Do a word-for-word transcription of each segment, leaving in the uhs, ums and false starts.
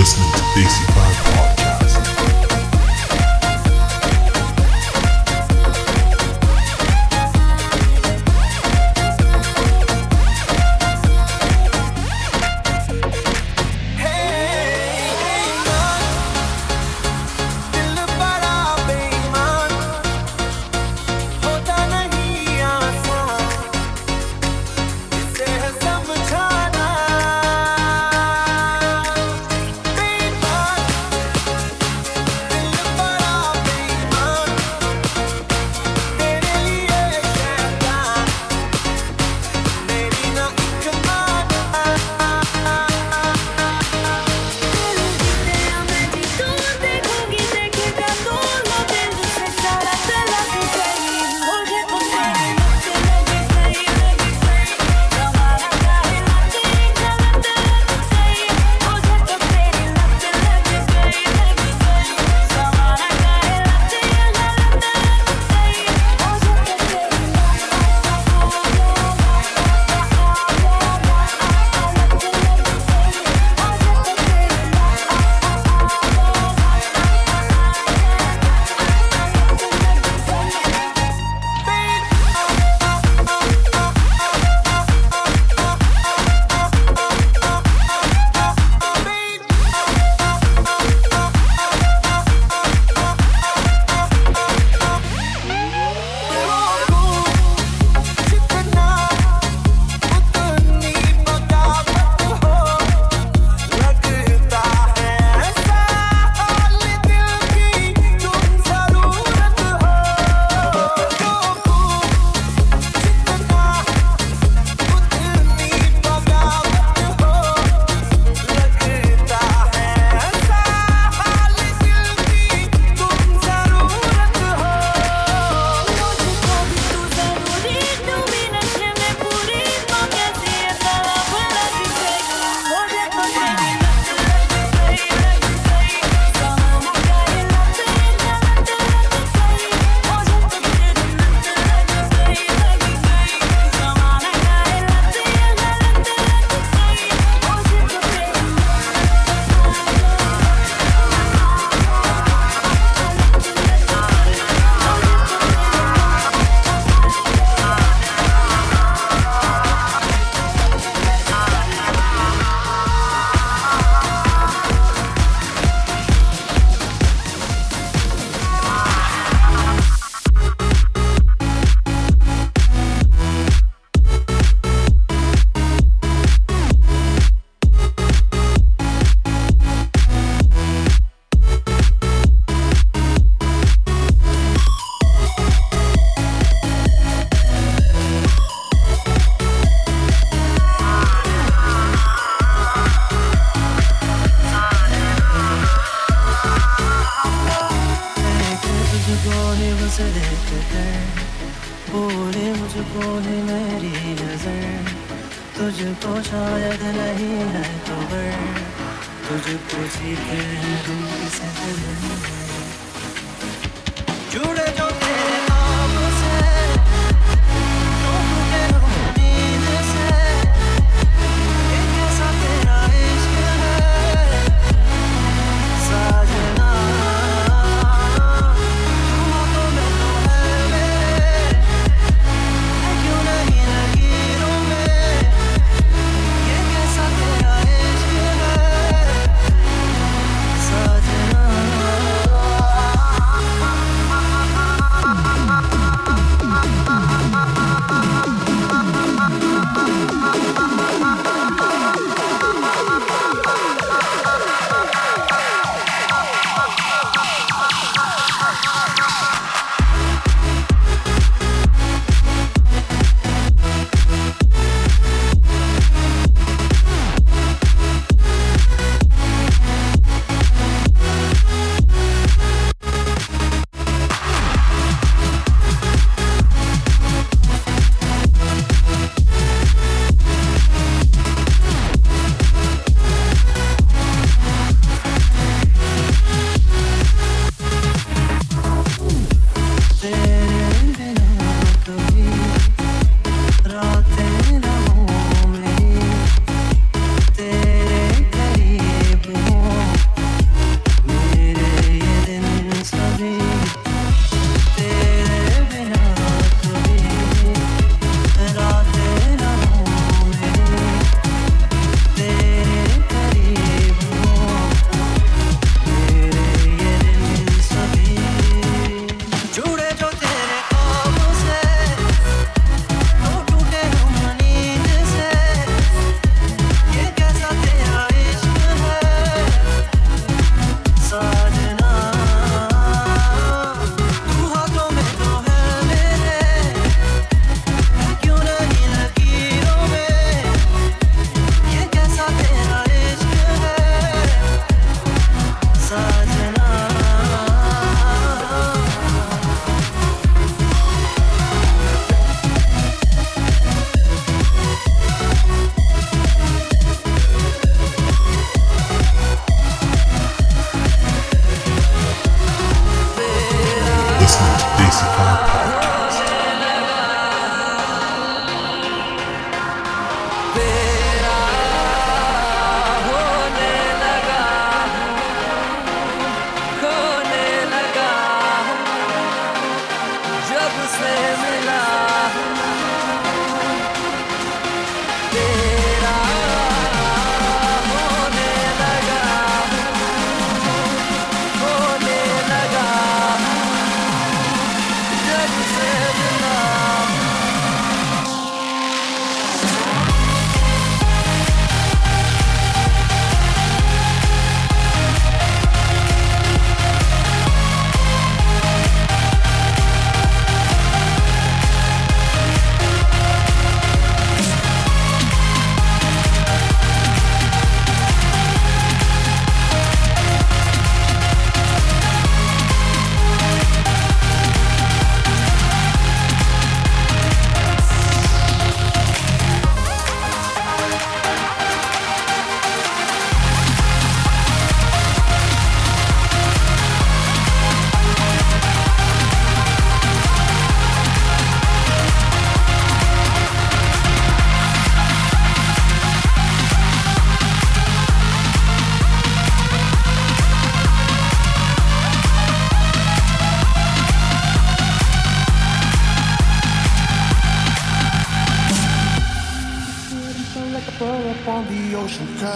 listening to B C five Podcast. बोले मुझको है मेरी नजर, तुझको शायद नहीं है खबर, तुझको सीखे है दूर से जुड़े जो तेरे नाम से, तो मुझे उम्मीद से एक ऐसा तेरा इश्क है साजना।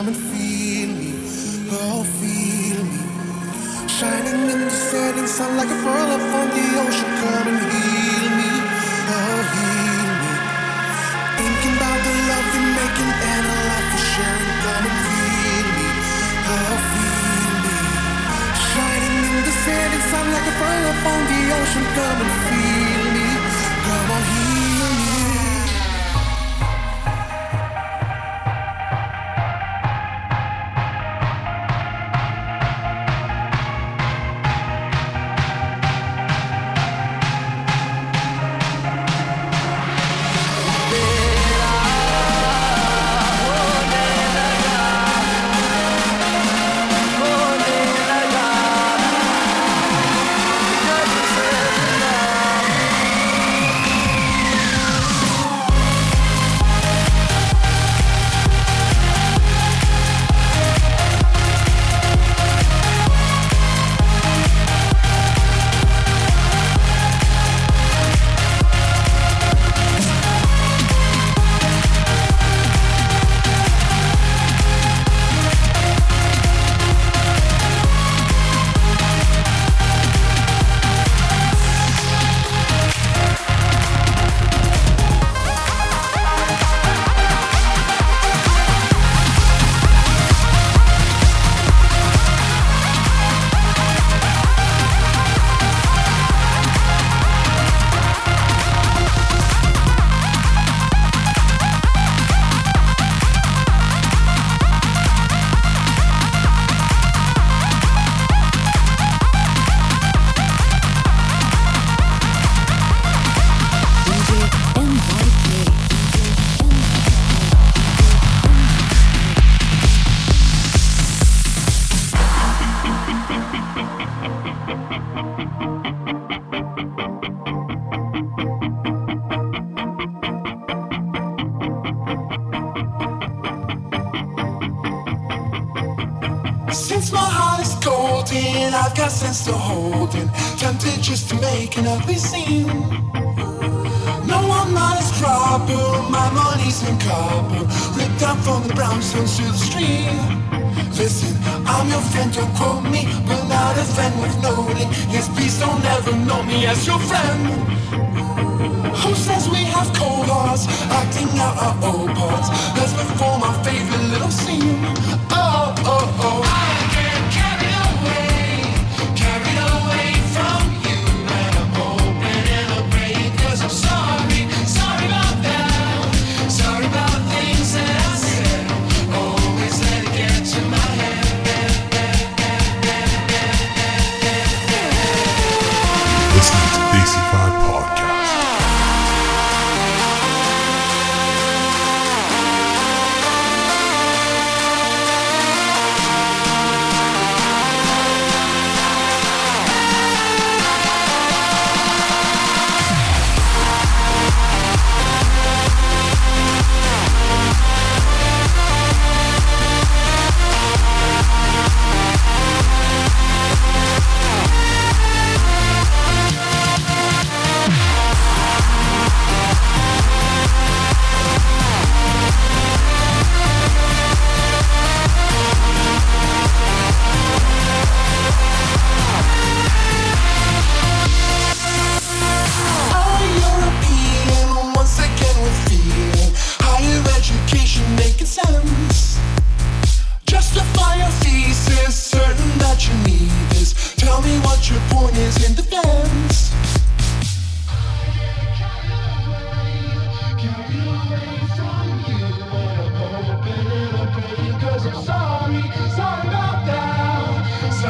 Come and feel me, oh feel me, shining in the setting sun like a pearl upon the ocean. Come and heal me, oh heal me, thinking about the love we're making and a life we're sharing. Come and feel me, oh feel me, shining in the setting sun like a pearl upon the ocean. Come and feel me, come on heal me. I've got sense to hold in, tempted just to make an ugly scene. No, I'm not as proper, my money's in copper, ripped out from the brownstones to the stream. Listen, I'm your friend, don't quote me, will not offend with noting. Yes, please don't ever know me as your friend. Who says we have cold hearts, acting out our old parts? Let's perform our favorite little scene. Oh, oh, oh.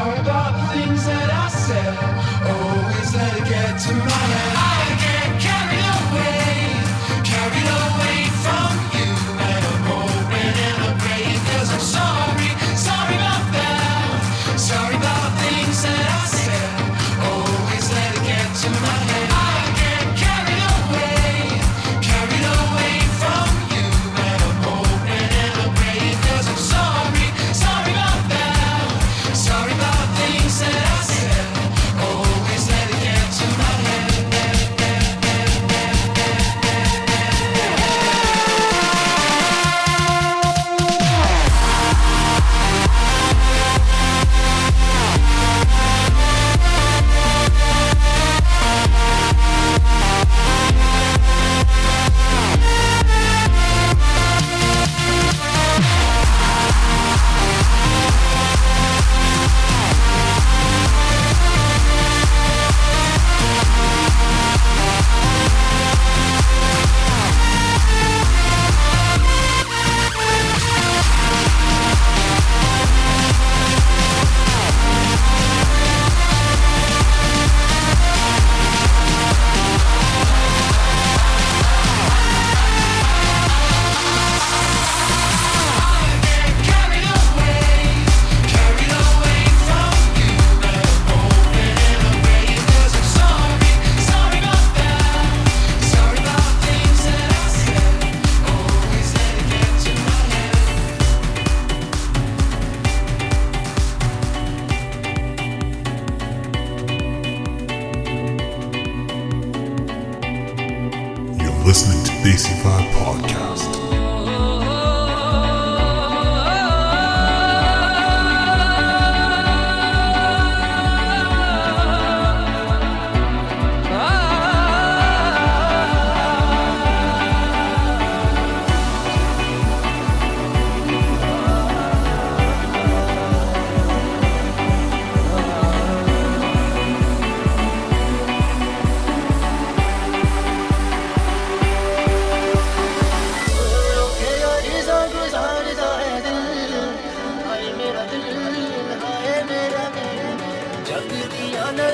Sorry about things that I said, always let it get to my head. B C five Podcast.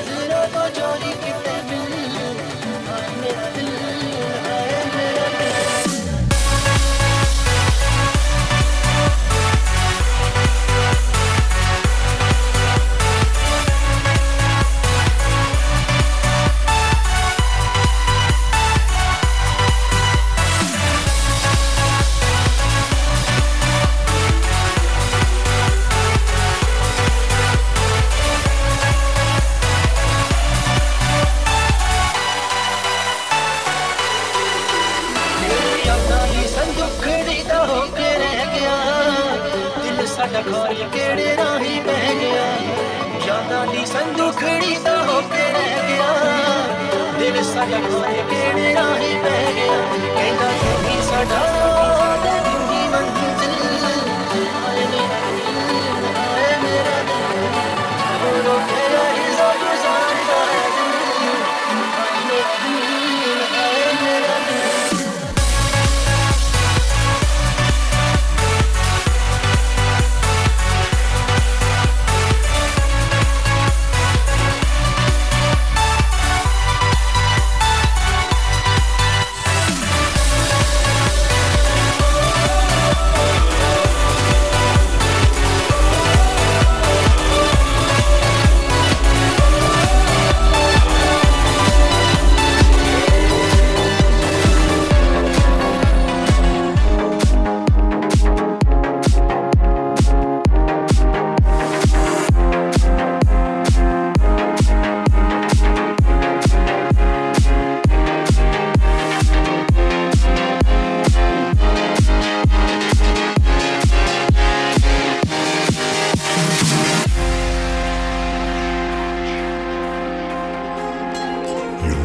नजरों को जोड़ी कितने मिल हाय मेरा दिल हाय मेरा दिल। साडा खोल केड़े राही बह गया यादां दी संदूखड़ी दा हो के रह गया दिल साडा खोल केड़े राही बह गया कहंदा तूं साडा ते जिंदगी मंजिल हाय मेरा दिल हाय मेरा दिल बोलो तेरा हिसाब सारे सारे दिल हाय मेरा दिल हाय मेरा दिल।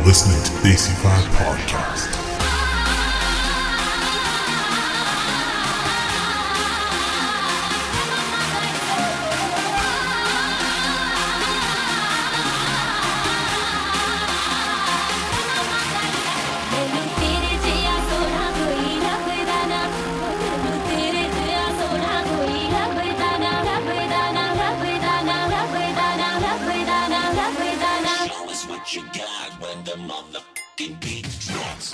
Listening to B C five Podcast. You got when the motherfucking beat drops.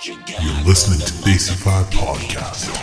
You're listening to B C five Podcast.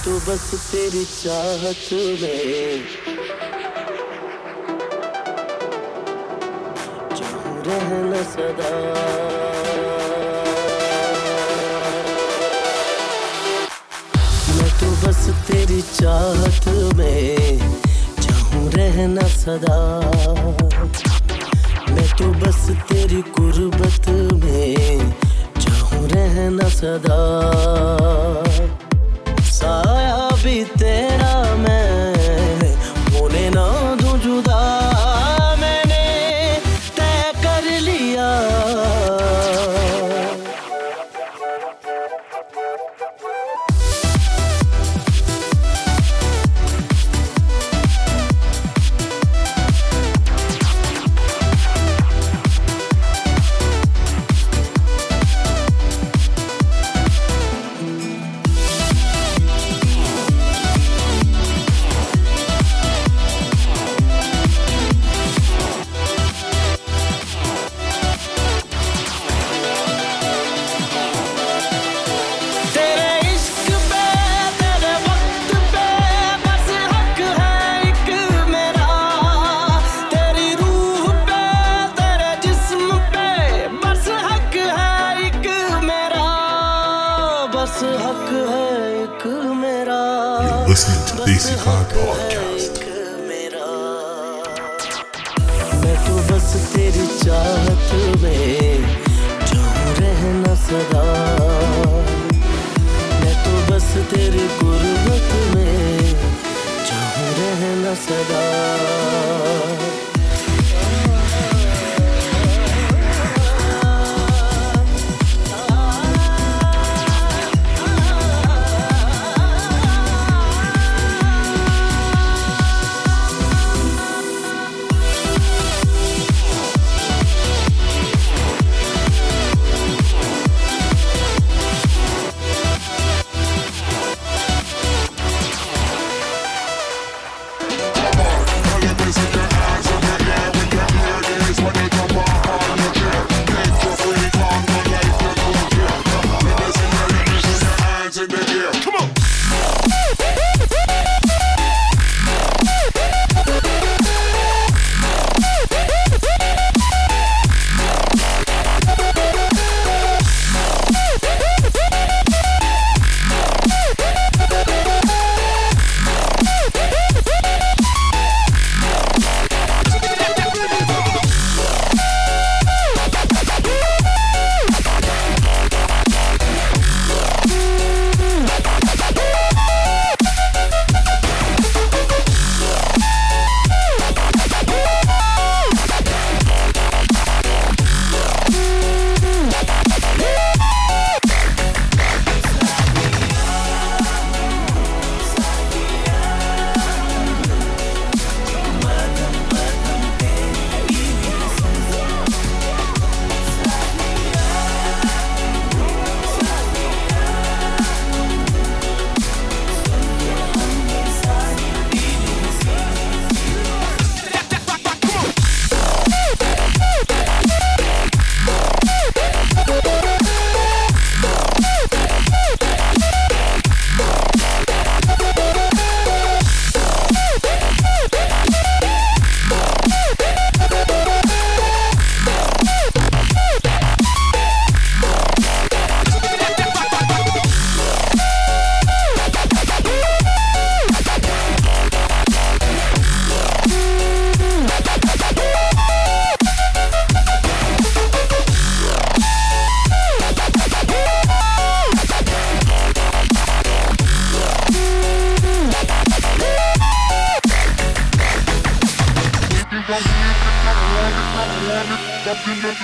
तो बस तेरी चाहत में चाहूं रहना सदा। मैं तो बस तेरी चाहत में चाहूं रहना सदा। मैं तो बस तेरी कुर्बत में चाहूं रहना सदा। साया भी तेरा मैं होने ना दूं जुदा। मैंने तय कर लिया listening to B C five podcast। मैं तो बस तेरी चाहत में चाहूं रहना सदा। मैं तो बस तेरी गुर्बत में चाहूं रहना सदा। Poncha मेरी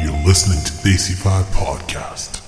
You're listening to B C five Podcast.